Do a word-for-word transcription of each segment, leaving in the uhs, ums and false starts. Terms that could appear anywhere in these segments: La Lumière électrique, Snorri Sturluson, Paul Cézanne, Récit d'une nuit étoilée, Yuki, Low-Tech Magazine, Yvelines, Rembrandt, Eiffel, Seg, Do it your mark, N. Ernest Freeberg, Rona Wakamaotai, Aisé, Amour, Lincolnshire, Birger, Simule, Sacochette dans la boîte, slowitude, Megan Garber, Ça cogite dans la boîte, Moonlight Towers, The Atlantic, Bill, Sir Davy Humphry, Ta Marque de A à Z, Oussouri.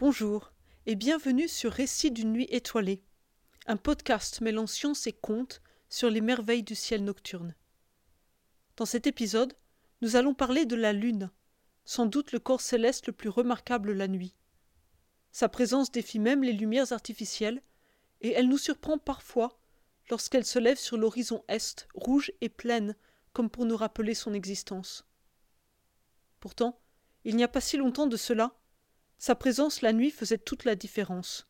Bonjour et bienvenue sur Récit d'une nuit étoilée, un podcast mêlant science et contes sur les merveilles du ciel nocturne. Dans cet épisode, nous allons parler de la Lune, sans doute le corps céleste le plus remarquable la nuit. Sa présence défie même les lumières artificielles et elle nous surprend parfois lorsqu'elle se lève sur l'horizon est, rouge et pleine, comme pour nous rappeler son existence. Pourtant, il n'y a pas si longtemps de cela, sa présence la nuit faisait toute la différence,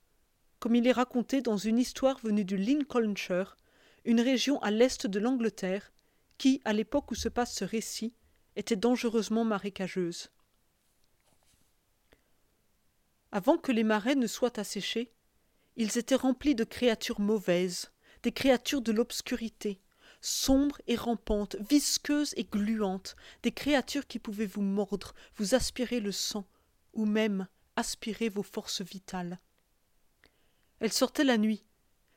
comme il est raconté dans une histoire venue du Lincolnshire, une région à l'est de l'Angleterre, qui, à l'époque où se passe ce récit, était dangereusement marécageuse. Avant que les marais ne soient asséchés, ils étaient remplis de créatures mauvaises, des créatures de l'obscurité, sombres et rampantes, visqueuses et gluantes, des créatures qui pouvaient vous mordre, vous aspirer le sang, ou même aspirer vos forces vitales. Elles sortaient la nuit,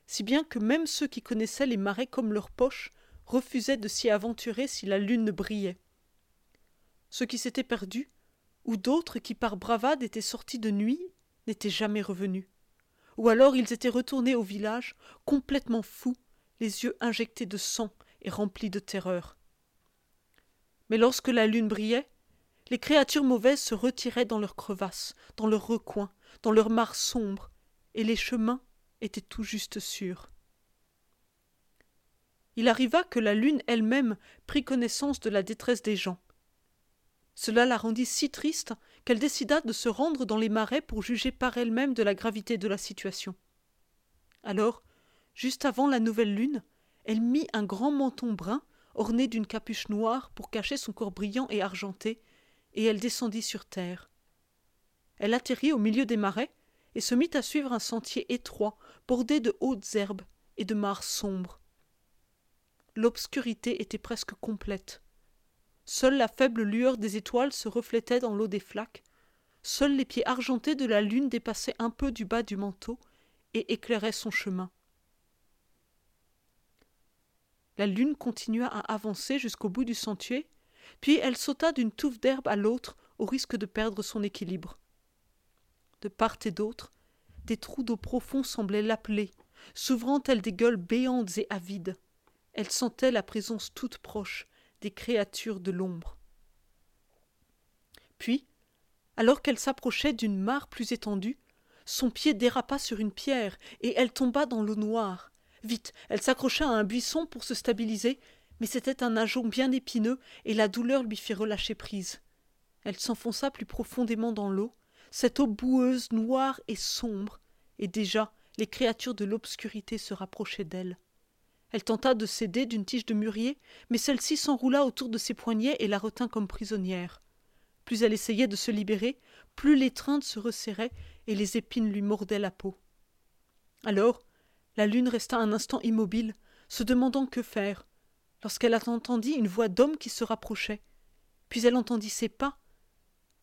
si bien que même ceux qui connaissaient les marais comme leur poche refusaient de s'y aventurer si la lune ne brillait. Ceux qui s'étaient perdus, ou d'autres qui par bravade étaient sortis de nuit, n'étaient jamais revenus. Ou alors ils étaient retournés au village, complètement fous, les yeux injectés de sang et remplis de terreur. Mais lorsque la lune brillait, les créatures mauvaises se retiraient dans leurs crevasses, dans leurs recoins, dans leurs mares sombres, et les chemins étaient tout juste sûrs. Il arriva que la lune elle-même prit connaissance de la détresse des gens. Cela la rendit si triste qu'elle décida de se rendre dans les marais pour juger par elle-même de la gravité de la situation. Alors, juste avant la nouvelle lune, elle mit un grand manteau brun orné d'une capuche noire pour cacher son corps brillant et argenté, et elle descendit sur terre. Elle atterrit au milieu des marais et se mit à suivre un sentier étroit, bordé de hautes herbes et de mares sombres. L'obscurité était presque complète. Seule la faible lueur des étoiles se reflétait dans l'eau des flaques, seuls les pieds argentés de la lune dépassaient un peu du bas du manteau et éclairaient son chemin. La lune continua à avancer jusqu'au bout du sentier, puis elle sauta d'une touffe d'herbe à l'autre au risque de perdre son équilibre. De part et d'autre, des trous d'eau profonds semblaient l'appeler, s'ouvrant tels des gueules béantes et avides. Elle sentait la présence toute proche des créatures de l'ombre. Puis, alors qu'elle s'approchait d'une mare plus étendue, son pied dérapa sur une pierre et elle tomba dans l'eau noire. Vite, elle s'accrocha à un buisson pour se stabiliser, mais c'était un ajonc bien épineux et la douleur lui fit relâcher prise. Elle s'enfonça plus profondément dans l'eau, cette eau boueuse, noire et sombre, et déjà les créatures de l'obscurité se rapprochaient d'elle. Elle tenta de s'aider d'une tige de mûrier, mais celle-ci s'enroula autour de ses poignets et la retint comme prisonnière. Plus elle essayait de se libérer, plus l'étreinte se resserrait et les épines lui mordaient la peau. Alors, la lune resta un instant immobile, se demandant que faire, lorsqu'elle entendit une voix d'homme qui se rapprochait. Puis elle entendit ses pas,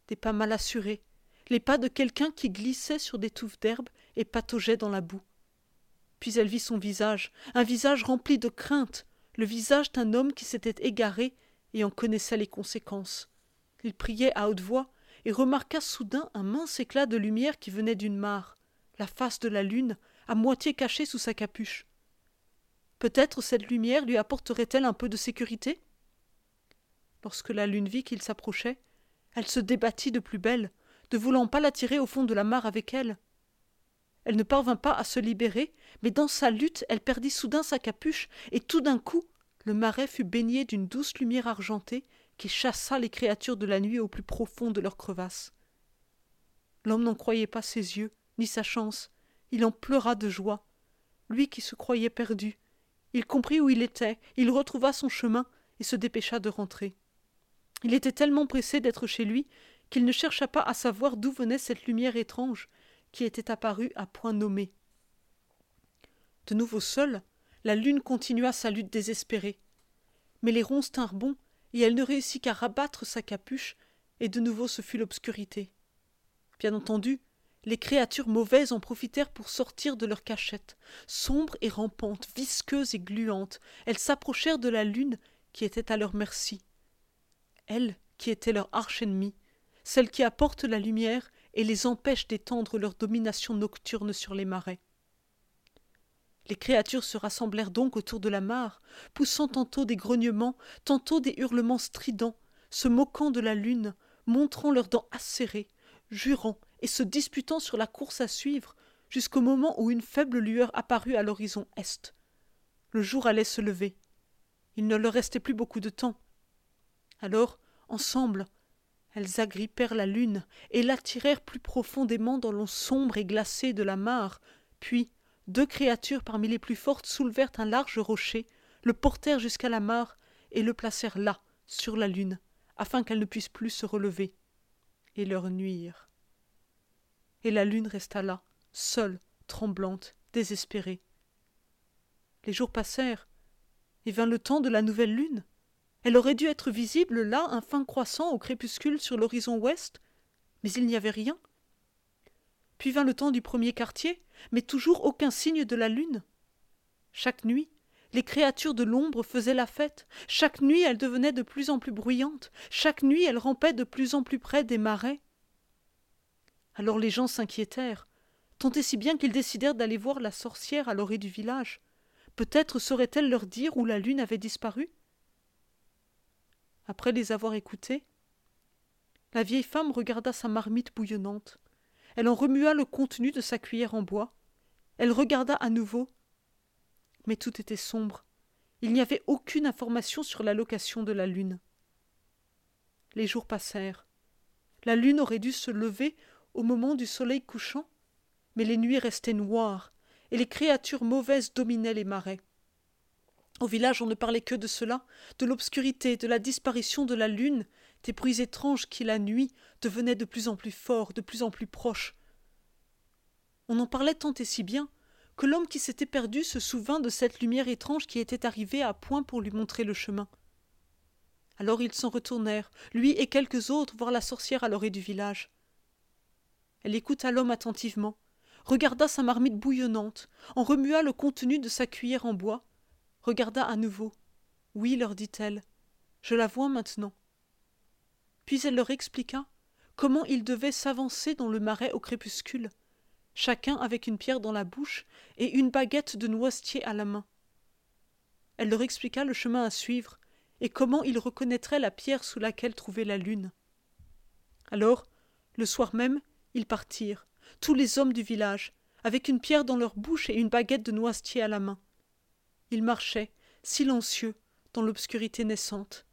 des pas mal assurés, les pas de quelqu'un qui glissait sur des touffes d'herbe et pataugeait dans la boue. Puis elle vit son visage, un visage rempli de crainte, le visage d'un homme qui s'était égaré et en connaissait les conséquences. Il priait à haute voix et remarqua soudain un mince éclat de lumière qui venait d'une mare, la face de la lune, à moitié cachée sous sa capuche. Peut-être cette lumière lui apporterait-elle un peu de sécurité? Lorsque la lune vit qu'il s'approchait, elle se débattit de plus belle, ne voulant pas l'attirer au fond de la mare avec elle. Elle ne parvint pas à se libérer, mais dans sa lutte, elle perdit soudain sa capuche, et tout d'un coup, le marais fut baigné d'une douce lumière argentée qui chassa les créatures de la nuit au plus profond de leurs crevasses. L'homme n'en croyait pas ses yeux, ni sa chance. Il en pleura de joie. Lui qui se croyait perdu, il comprit où il était, il retrouva son chemin et se dépêcha de rentrer. Il était tellement pressé d'être chez lui qu'il ne chercha pas à savoir d'où venait cette lumière étrange qui était apparue à point nommé. De nouveau seule, la lune continua sa lutte désespérée. Mais les ronces tinrent bon et elle ne réussit qu'à rabattre sa capuche et de nouveau ce fut l'obscurité. Bien entendu, les créatures mauvaises en profitèrent pour sortir de leur cachette. Sombres et rampantes, visqueuses et gluantes, elles s'approchèrent de la lune qui était à leur merci. Elle, qui était leur arche-ennemie, celle qui apporte la lumière et les empêche d'étendre leur domination nocturne sur les marais. Les créatures se rassemblèrent donc autour de la mare, poussant tantôt des grognements, tantôt des hurlements stridents, se moquant de la lune, montrant leurs dents acérées, jurant et se disputant sur la course à suivre, jusqu'au moment où une faible lueur apparut à l'horizon est. Le jour allait se lever. Il ne leur restait plus beaucoup de temps. Alors, ensemble, elles agrippèrent la lune et l'attirèrent plus profondément dans l'eau sombre et glacée de la mare, puis, deux créatures parmi les plus fortes soulevèrent un large rocher, le portèrent jusqu'à la mare et le placèrent là, sur la lune, afin qu'elle ne puisse plus se relever, et leur nuire. Et la lune resta là, seule, tremblante, désespérée. Les jours passèrent, et vint le temps de la nouvelle lune. Elle aurait dû être visible là, un fin croissant au crépuscule sur l'horizon ouest, mais il n'y avait rien. Puis vint le temps du premier quartier, mais toujours aucun signe de la lune. Chaque nuit, les créatures de l'ombre faisaient la fête. Chaque nuit, elles devenaient de plus en plus bruyantes. Chaque nuit, elles rampaient de plus en plus près des marais. Alors les gens s'inquiétèrent, tant et si bien qu'ils décidèrent d'aller voir la sorcière à l'orée du village. Peut-être saurait-elle leur dire où la lune avait disparu? Après les avoir écoutés, la vieille femme regarda sa marmite bouillonnante. Elle en remua le contenu de sa cuillère en bois. Elle regarda à nouveau. Mais tout était sombre. Il n'y avait aucune information sur la location de la lune. Les jours passèrent. La lune aurait dû se lever au moment du soleil couchant, mais les nuits restaient noires et les créatures mauvaises dominaient les marais. Au village, on ne parlait que de cela, de l'obscurité, de la disparition de la lune, des bruits étranges qui, la nuit, devenaient de plus en plus forts, de plus en plus proches. On en parlait tant et si bien que l'homme qui s'était perdu se souvint de cette lumière étrange qui était arrivée à point pour lui montrer le chemin. Alors ils s'en retournèrent, lui et quelques autres, voir la sorcière à l'orée du village. Elle écouta l'homme attentivement, regarda sa marmite bouillonnante, en remua le contenu de sa cuillère en bois, regarda à nouveau. « Oui, leur dit-elle, je la vois maintenant. » Puis elle leur expliqua comment ils devaient s'avancer dans le marais au crépuscule, chacun avec une pierre dans la bouche et une baguette de noisetier à la main. Elle leur expliqua le chemin à suivre et comment ils reconnaîtraient la pierre sous laquelle trouvait la lune. Alors, le soir même, ils partirent, tous les hommes du village, avec une pierre dans leur bouche et une baguette de noisetier à la main. Ils marchaient, silencieux, dans l'obscurité naissante.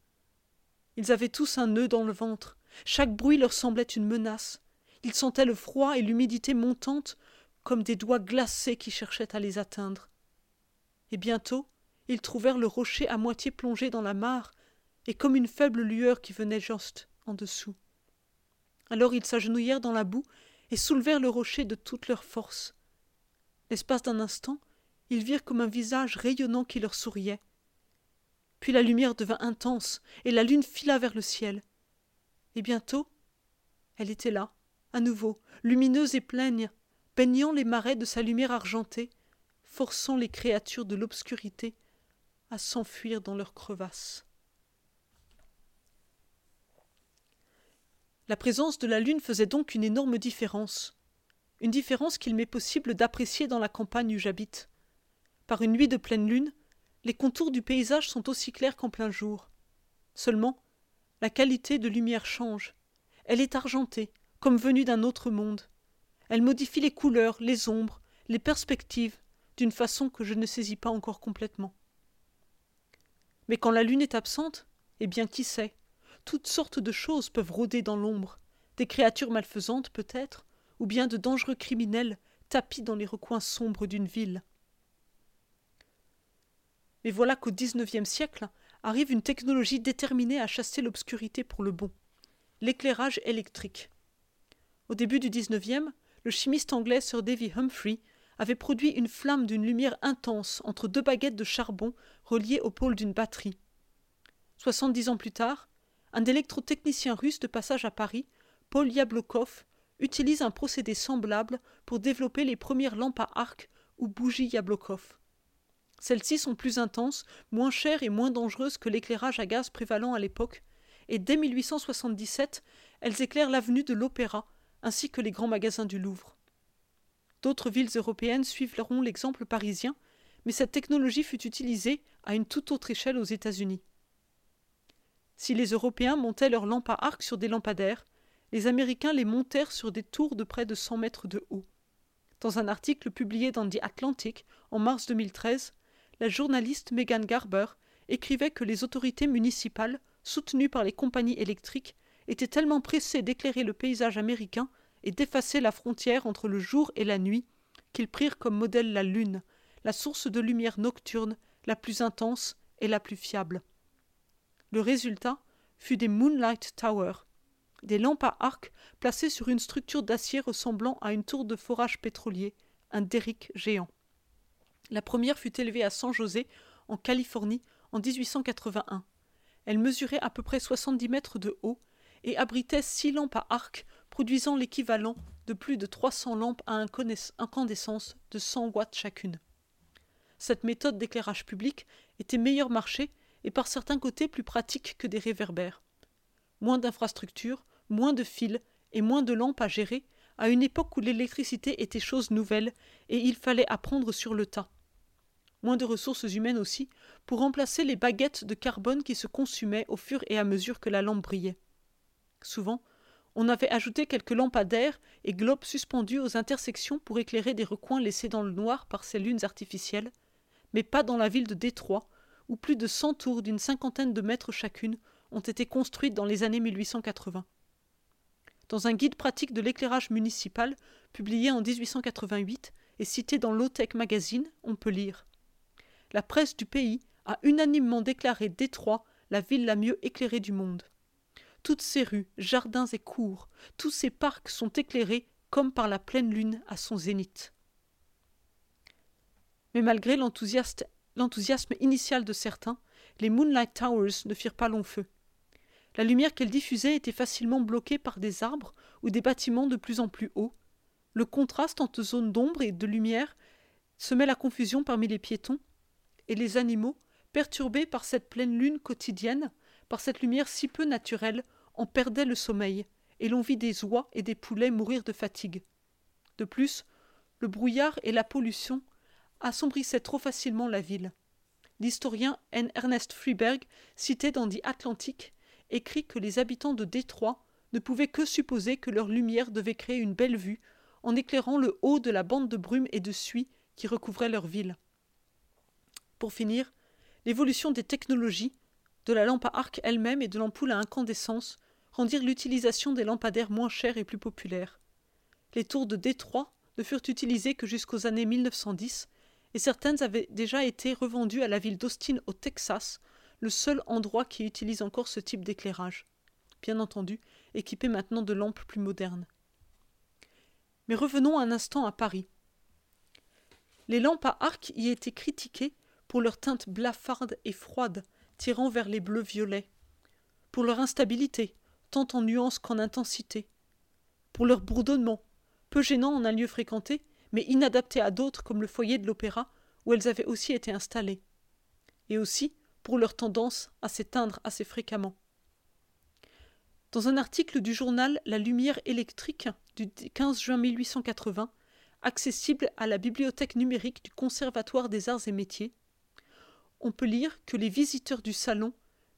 Ils avaient tous un nœud dans le ventre. Chaque bruit leur semblait une menace. Ils sentaient le froid et l'humidité montantes comme des doigts glacés qui cherchaient à les atteindre. Et bientôt, ils trouvèrent le rocher à moitié plongé dans la mare et comme une faible lueur qui venait juste en dessous. Alors ils s'agenouillèrent dans la boue et soulevèrent le rocher de toute leur force. L'espace d'un instant, ils virent comme un visage rayonnant qui leur souriait. Puis la lumière devint intense, et la lune fila vers le ciel. Et bientôt, elle était là, à nouveau, lumineuse et pleine, baignant les marais de sa lumière argentée, forçant les créatures de l'obscurité à s'enfuir dans leurs crevasses. La présence de la lune faisait donc une énorme différence, une différence qu'il m'est possible d'apprécier dans la campagne où j'habite. Par une nuit de pleine lune, les contours du paysage sont aussi clairs qu'en plein jour. Seulement, la qualité de lumière change. Elle est argentée, comme venue d'un autre monde. Elle modifie les couleurs, les ombres, les perspectives, d'une façon que je ne saisis pas encore complètement. Mais quand la lune est absente, eh bien qui sait, toutes sortes de choses peuvent rôder dans l'ombre, des créatures malfaisantes peut-être, ou bien de dangereux criminels tapis dans les recoins sombres d'une ville. Mais voilà qu'au dix-neuvième siècle arrive une technologie déterminée à chasser l'obscurité pour le bon, l'éclairage électrique. Au début du dix-neuvième, le chimiste anglais Sir Davy Humphry avait produit une flamme d'une lumière intense entre deux baguettes de charbon reliées au pôle d'une batterie. soixante-dix ans plus tard, un électrotechnicien russe de passage à Paris, Paul Yablokov, utilise un procédé semblable pour développer les premières lampes à arc ou bougies Yablokov. Celles-ci sont plus intenses, moins chères et moins dangereuses que l'éclairage à gaz prévalant à l'époque, et dès mille huit cent soixante-dix-sept, elles éclairent l'avenue de l'Opéra, ainsi que les grands magasins du Louvre. D'autres villes européennes suivront l'exemple parisien, mais cette technologie fut utilisée à une toute autre échelle aux États-Unis. Si les Européens montaient leurs lampes à arc sur des lampadaires, les Américains les montèrent sur des tours de près de cent mètres de haut. Dans un article publié dans The Atlantic en mars deux mille treize, la journaliste Megan Garber écrivait que les autorités municipales, soutenues par les compagnies électriques, étaient tellement pressées d'éclairer le paysage américain et d'effacer la frontière entre le jour et la nuit qu'ils prirent comme modèle la lune, la source de lumière nocturne la plus intense et la plus fiable. Le résultat fut des Moonlight Towers, des lampes à arc placées sur une structure d'acier ressemblant à une tour de forage pétrolier, un derrick géant. La première fut élevée à San José, en Californie, en dix-huit cent quatre-vingt-un. Elle mesurait à peu près soixante-dix mètres de haut et abritait six lampes à arc, produisant l'équivalent de plus de trois cents lampes à incandescence de cent watts chacune. Cette méthode d'éclairage public était meilleur marché et par certains côtés plus pratique que des réverbères. Moins d'infrastructures, moins de fils et moins de lampes à gérer, à une époque où l'électricité était chose nouvelle et il fallait apprendre sur le tas. Moins de ressources humaines aussi, pour remplacer les baguettes de carbone qui se consumaient au fur et à mesure que la lampe brillait. Souvent, on avait ajouté quelques lampadaires et globes suspendus aux intersections pour éclairer des recoins laissés dans le noir par ces lunes artificielles, mais pas dans la ville de Détroit, où plus de cent tours d'une cinquantaine de mètres chacune ont été construites dans les années mille huit cent quatre-vingts. Dans un guide pratique de l'éclairage municipal, publié en dix-huit cent quatre-vingt-huit et cité dans Low-Tech Magazine, on peut lire « La presse du pays a unanimement déclaré Détroit la ville la mieux éclairée du monde. Toutes ses rues, jardins et cours, tous ses parcs sont éclairés comme par la pleine lune à son zénith. » Mais malgré l'enthousiasme initial de certains, les Moonlight Towers ne firent pas long feu. La lumière qu'elles diffusaient était facilement bloquée par des arbres ou des bâtiments de plus en plus hauts. Le contraste entre zones d'ombre et de lumière semait la confusion parmi les piétons, et les animaux, perturbés par cette pleine lune quotidienne, par cette lumière si peu naturelle, en perdaient le sommeil, et l'on vit des oies et des poulets mourir de fatigue. De plus, le brouillard et la pollution assombrissaient trop facilement la ville. L'historien N. Ernest Freeberg, cité dans The Atlantic, écrit que les habitants de Détroit ne pouvaient que supposer que leur lumière devait créer une belle vue en éclairant le haut de la bande de brume et de suie qui recouvrait leur ville. Pour finir, l'évolution des technologies, de la lampe à arc elle-même et de l'ampoule à incandescence, rendirent l'utilisation des lampadaires moins chères et plus populaires. Les tours de Détroit ne furent utilisées que jusqu'aux années mille neuf cent dix, et certaines avaient déjà été revendues à la ville d'Austin au Texas, le seul endroit qui utilise encore ce type d'éclairage, bien entendu équipé maintenant de lampes plus modernes. Mais revenons un instant à Paris. Les lampes à arc y étaient critiquées pour leur teinte blafarde et froide, tirant vers les bleus-violets, pour leur instabilité, tant en nuances qu'en intensité, pour leur bourdonnement, peu gênant en un lieu fréquenté, mais inadapté à d'autres comme le foyer de l'Opéra, où elles avaient aussi été installées, et aussi pour leur tendance à s'éteindre assez fréquemment. Dans un article du journal La Lumière électrique du quinze juin mille huit cent quatre-vingts, accessible à la Bibliothèque numérique du Conservatoire des Arts et Métiers, on peut lire que les visiteurs du salon,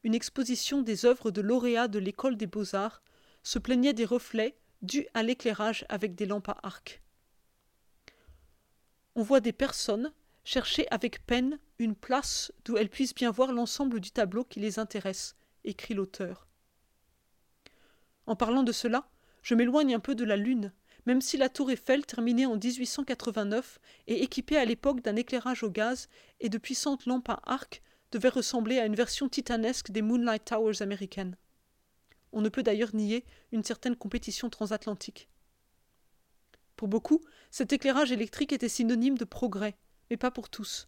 une exposition des œuvres de lauréats de l'École des Beaux-Arts, se plaignaient des reflets dus à l'éclairage avec des lampes à arc. On voit des personnes chercher avec peine une place d'où elles puissent bien voir l'ensemble du tableau qui les intéresse, écrit l'auteur. En parlant de cela, je m'éloigne un peu de la lune, même si la tour Eiffel, terminée en dix-huit cent quatre-vingt-neuf et équipée à l'époque d'un éclairage au gaz et de puissantes lampes à arc, devait ressembler à une version titanesque des Moonlight Towers américaines. On ne peut d'ailleurs nier une certaine compétition transatlantique. Pour beaucoup, cet éclairage électrique était synonyme de progrès, mais pas pour tous.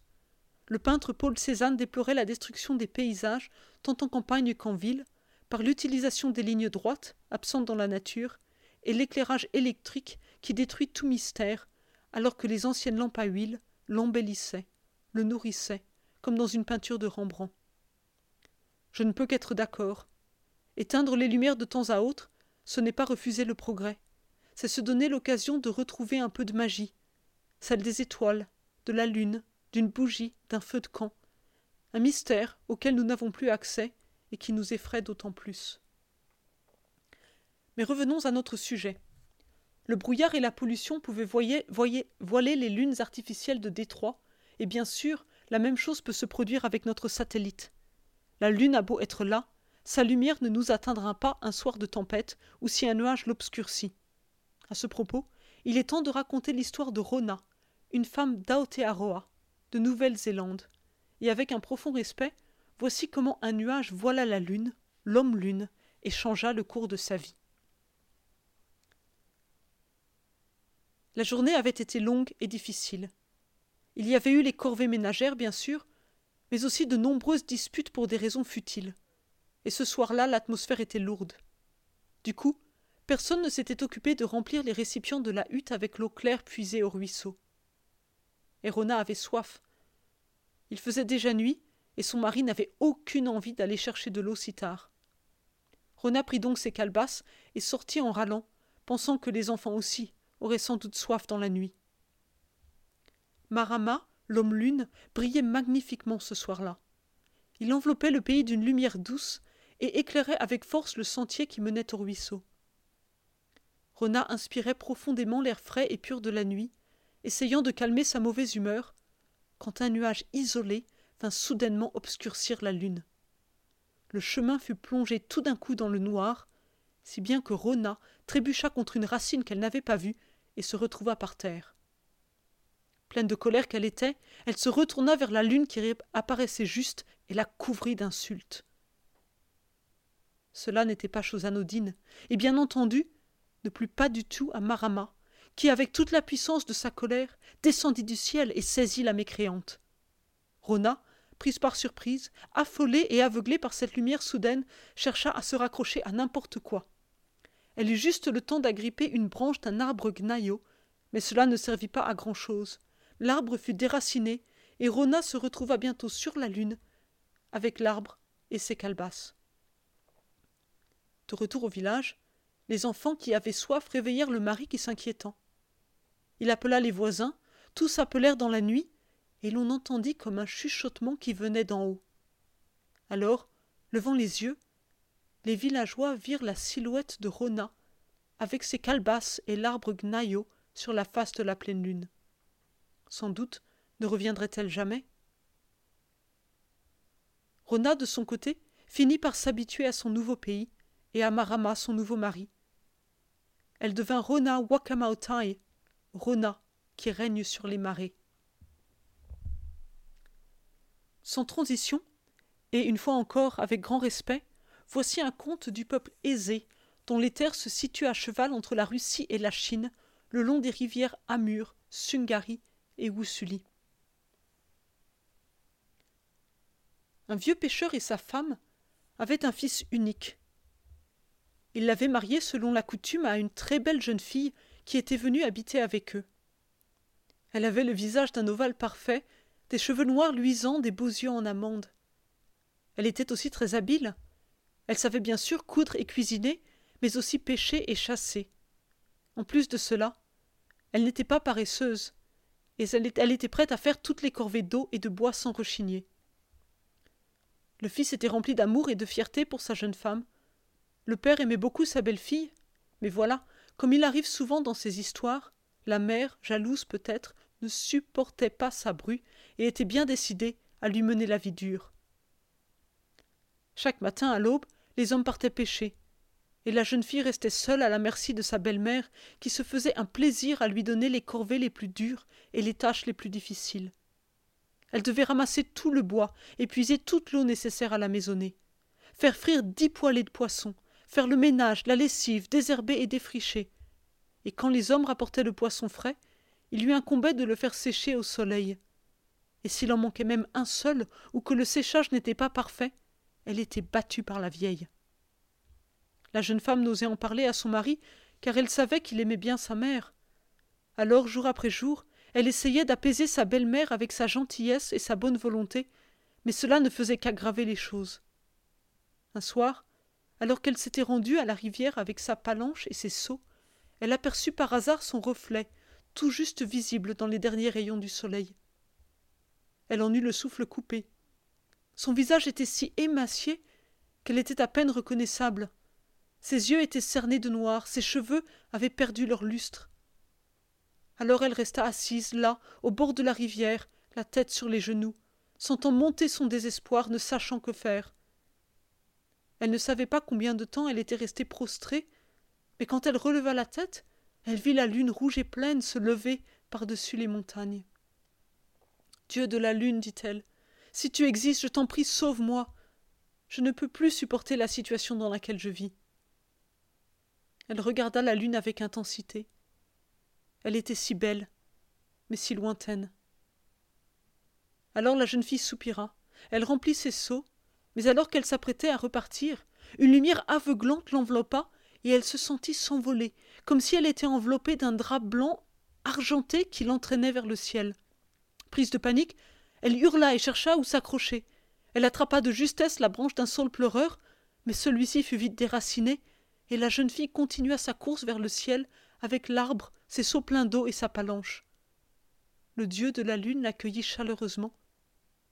Le peintre Paul Cézanne déplorait la destruction des paysages, tant en campagne qu'en ville, par l'utilisation des lignes droites, absentes dans la nature, et l'éclairage électrique qui détruit tout mystère, alors que les anciennes lampes à huile l'embellissaient, le nourrissaient, comme dans une peinture de Rembrandt. Je ne peux qu'être d'accord. Éteindre les lumières de temps à autre, Ce n'est pas refuser le progrès, c'est se donner l'occasion de retrouver un peu de magie, celle des étoiles, de la lune, d'une bougie, d'un feu de camp, un mystère auquel nous n'avons plus accès et qui nous effraie d'autant plus. Mais revenons à notre sujet. Le brouillard et la pollution pouvaient voyer, voyer, voiler les lunes artificielles de Détroit, et bien sûr, la même chose peut se produire avec notre satellite. La lune a beau être là, sa lumière ne nous atteindra pas un soir de tempête ou si un nuage l'obscurcit. À ce propos, il est temps de raconter l'histoire de Rona, une femme d'Aotearoa, de Nouvelle-Zélande. Et avec un profond respect, voici comment un nuage voila la lune, l'homme-lune, et changea le cours de sa vie. La journée avait été longue et difficile. Il y avait eu les corvées ménagères, bien sûr, mais aussi de nombreuses disputes pour des raisons futiles. Et ce soir-là, l'atmosphère était lourde. Du coup, personne ne s'était occupé de remplir les récipients de la hutte avec l'eau claire puisée au ruisseau. Et Rona avait soif. Il faisait déjà nuit, et son mari n'avait aucune envie d'aller chercher de l'eau si tard. Rona prit donc ses calebasses et sortit en râlant, pensant que les enfants aussi aurait sans doute soif dans la nuit. Marama, l'homme-lune, brillait magnifiquement ce soir-là. Il enveloppait le pays d'une lumière douce et éclairait avec force le sentier qui menait au ruisseau. Rona inspirait profondément l'air frais et pur de la nuit, essayant de calmer sa mauvaise humeur, quand un nuage isolé vint soudainement obscurcir la lune. Le chemin fut plongé tout d'un coup dans le noir, si bien que Rona trébucha contre une racine qu'elle n'avait pas vue et se retrouva par terre. Pleine de colère qu'elle était, elle se retourna vers la lune qui apparaissait juste et la couvrit d'insultes. Cela n'était pas chose anodine, et bien entendu, ne plut pas du tout à Marama, qui, avec toute la puissance de sa colère, descendit du ciel et saisit la mécréante. Rona, prise par surprise, affolée et aveuglée par cette lumière soudaine, chercha à se raccrocher à n'importe quoi. Elle eut juste le temps d'agripper une branche d'un arbre gnaillot, mais cela ne servit pas à grand-chose. L'arbre fut déraciné, et Rona se retrouva bientôt sur la lune, avec l'arbre et ses calebasses. De retour au village, les enfants qui avaient soif réveillèrent le mari qui s'inquiétant. Il appela les voisins, tous appelèrent dans la nuit, et l'on entendit comme un chuchotement qui venait d'en haut. Alors, levant les yeux, les villageois virent la silhouette de Rona, avec ses calebasses et l'arbre gnaillot sur la face de la pleine lune. Sans doute ne reviendrait-elle jamais? Rona, de son côté, finit par s'habituer à son nouveau pays et à Marama, son nouveau mari. Elle devint Rona Wakamaotai, Rona qui règne sur les marées. Sans transition, et une fois encore avec grand respect, voici un conte du peuple Aisé, dont les terres se situent à cheval entre la Russie et la Chine, le long des rivières Amour, Sungari et Oussouri. Un vieux pêcheur et sa femme avaient un fils unique. Ils l'avaient marié selon la coutume à une très belle jeune fille qui était venue habiter avec eux. Elle avait le visage d'un ovale parfait, des cheveux noirs luisants, des beaux yeux en amande. Elle était aussi très habile. Elle savait bien sûr coudre et cuisiner, mais aussi pêcher et chasser. En plus de cela, elle n'était pas paresseuse, et elle était prête à faire toutes les corvées d'eau et de bois sans rechigner. Le fils était rempli d'amour et de fierté pour sa jeune femme. Le père aimait beaucoup sa belle-fille, mais voilà, comme il arrive souvent dans ces histoires, la mère, jalouse peut-être, ne supportait pas sa bru et était bien décidée à lui mener la vie dure. Chaque matin à l'aube, les hommes partaient pêcher, et la jeune fille restait seule à la merci de sa belle-mère qui se faisait un plaisir à lui donner les corvées les plus dures et les tâches les plus difficiles. Elle devait ramasser tout le bois, épuiser toute l'eau nécessaire à la maisonnée, faire frire dix poêlées de poissons, faire le ménage, la lessive, désherber et défricher. Et quand les hommes rapportaient le poisson frais, il lui incombait de le faire sécher au soleil. Et s'il en manquait même un seul, ou que le séchage n'était pas parfait, elle était battue par la vieille. La jeune femme n'osait en parler à son mari, car elle savait qu'il aimait bien sa mère. Alors, jour après jour, elle essayait d'apaiser sa belle-mère avec sa gentillesse et sa bonne volonté, mais cela ne faisait qu'aggraver les choses. Un soir, alors qu'elle s'était rendue à la rivière avec sa palanche et ses seaux. Elle aperçut par hasard son reflet, tout juste visible dans les derniers rayons du soleil. Elle en eut le souffle coupé. Son visage était si émacié qu'elle était à peine reconnaissable. Ses yeux étaient cernés de noir, ses cheveux avaient perdu leur lustre. Alors elle resta assise, là, au bord de la rivière, la tête sur les genoux, sentant monter son désespoir, ne sachant que faire. Elle ne savait pas combien de temps elle était restée prostrée, mais quand elle releva la tête, elle vit la lune rouge et pleine se lever par-dessus les montagnes. « Dieu de la lune, dit-elle, si tu existes, je t'en prie, sauve-moi. Je ne peux plus supporter la situation dans laquelle je vis. » Elle regarda la lune avec intensité. Elle était si belle, mais si lointaine. Alors la jeune fille soupira. Elle remplit ses seaux, mais alors qu'elle s'apprêtait à repartir, une lumière aveuglante l'enveloppa et elle se sentit s'envoler, comme si elle était enveloppée d'un drap blanc argenté qui l'entraînait vers le ciel. Prise de panique, elle hurla et chercha où s'accrocher. Elle attrapa de justesse la branche d'un saule pleureur, mais celui-ci fut vite déraciné, et la jeune fille continua sa course vers le ciel avec l'arbre, ses seaux pleins d'eau et sa palanche. Le dieu de la lune l'accueillit chaleureusement,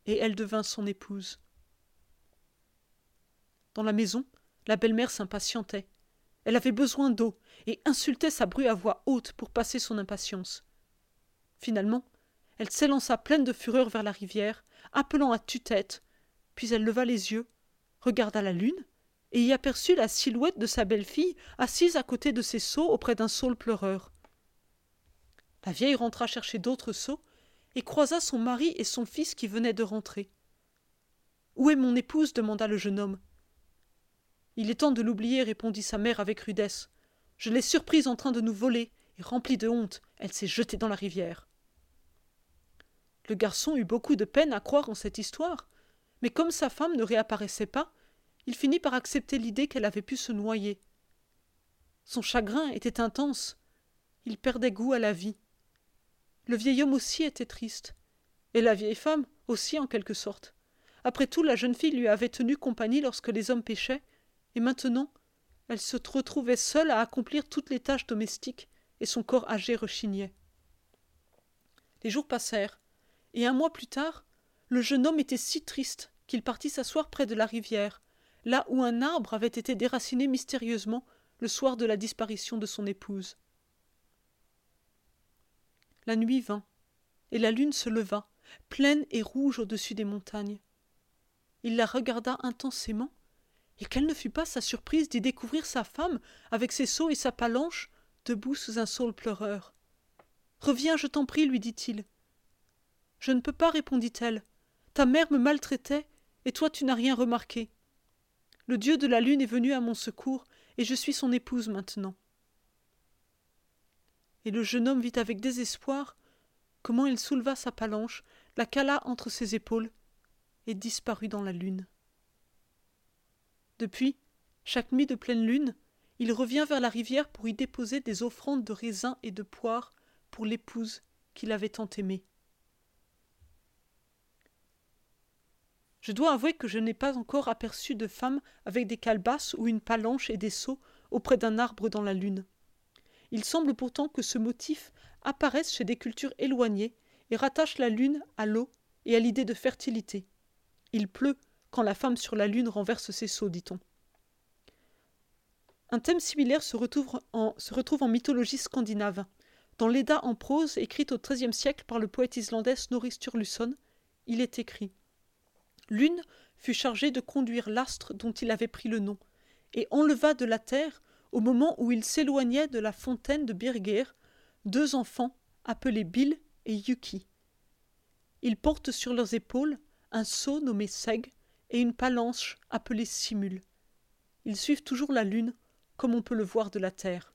et elle devint son épouse. Dans la maison, la belle-mère s'impatientait. Elle avait besoin d'eau et insultait sa bru à voix haute pour passer son impatience. Finalement, elle s'élança pleine de fureur vers la rivière, appelant à tue-tête, puis elle leva les yeux, regarda la lune et y aperçut la silhouette de sa belle-fille assise à côté de ses seaux auprès d'un saule pleureur. La vieille rentra chercher d'autres seaux et croisa son mari et son fils qui venaient de rentrer. « Où est mon épouse ? » demanda le jeune homme. « Il est temps de l'oublier, » répondit sa mère avec rudesse. « Je l'ai surprise en train de nous voler, et remplie de honte, elle s'est jetée dans la rivière. » Le garçon eut beaucoup de peine à croire en cette histoire, mais comme sa femme ne réapparaissait pas, il finit par accepter l'idée qu'elle avait pu se noyer. Son chagrin était intense, il perdait goût à la vie. Le vieil homme aussi était triste, et la vieille femme aussi en quelque sorte. Après tout, la jeune fille lui avait tenu compagnie lorsque les hommes pêchaient, et maintenant, elle se retrouvait seule à accomplir toutes les tâches domestiques, et son corps âgé rechignait. Les jours passèrent, et un mois plus tard, le jeune homme était si triste qu'il partit s'asseoir près de la rivière, là où un arbre avait été déraciné mystérieusement le soir de la disparition de son épouse. La nuit vint, et la lune se leva, pleine et rouge au-dessus des montagnes. Il la regarda intensément, et quelle ne fut pas sa surprise d'y découvrir sa femme, avec ses seaux et sa palanche, debout sous un saule pleureur. « Reviens, je t'en prie, lui dit-il. »« Je ne peux pas, répondit-elle. Ta mère me maltraitait, et toi tu n'as rien remarqué. Le dieu de la lune est venu à mon secours, et je suis son épouse maintenant. » Et le jeune homme vit avec désespoir comment il souleva sa palanche, la cala entre ses épaules, et disparut dans la lune. Depuis, chaque nuit de pleine lune, il revient vers la rivière pour y déposer des offrandes de raisins et de poires pour l'épouse qu'il avait tant aimée. Je dois avouer que je n'ai pas encore aperçu de femme avec des calebasses ou une palanche et des seaux auprès d'un arbre dans la lune. Il semble pourtant que ce motif apparaisse chez des cultures éloignées et rattache la lune à l'eau et à l'idée de fertilité. Il pleut quand la femme sur la lune renverse ses seaux, dit-on. Un thème similaire se retrouve en, se retrouve en mythologie scandinave, dans l'Edda en prose, écrite au treizième siècle par le poète islandais Snorri Sturluson. Il est écrit « Lune fut chargée de conduire l'astre dont il avait pris le nom, et enleva de la terre, au moment où il s'éloignait de la fontaine de Birger, deux enfants appelés Bill et Yuki. Ils portent sur leurs épaules un seau nommé Seg, et une palanche appelée Simule. Ils suivent toujours la lune, comme on peut le voir de la terre. »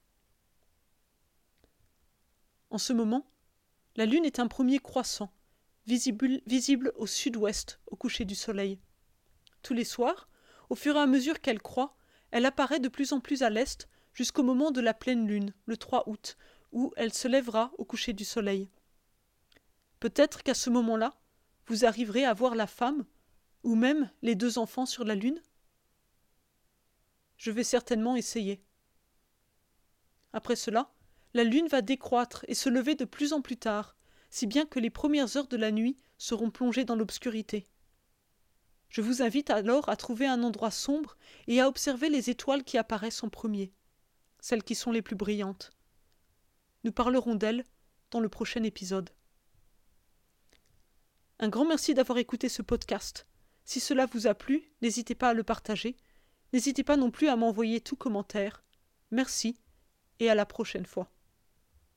En ce moment, la lune est un premier croissant, visible, visible au sud-ouest, au coucher du soleil. Tous les soirs, au fur et à mesure qu'elle croît, elle apparaît de plus en plus à l'est, jusqu'au moment de la pleine lune, le trois août, où elle se lèvera au coucher du soleil. Peut-être qu'à ce moment-là, vous arriverez à voir la femme, ou même les deux enfants sur la lune ? Je vais certainement essayer. Après cela, la lune va décroître et se lever de plus en plus tard, si bien que les premières heures de la nuit seront plongées dans l'obscurité. Je vous invite alors à trouver un endroit sombre et à observer les étoiles qui apparaissent en premier, celles qui sont les plus brillantes. Nous parlerons d'elles dans le prochain épisode. Un grand merci d'avoir écouté ce podcast. Si cela vous a plu, n'hésitez pas à le partager. N'hésitez pas non plus à m'envoyer tout commentaire. Merci et à la prochaine fois.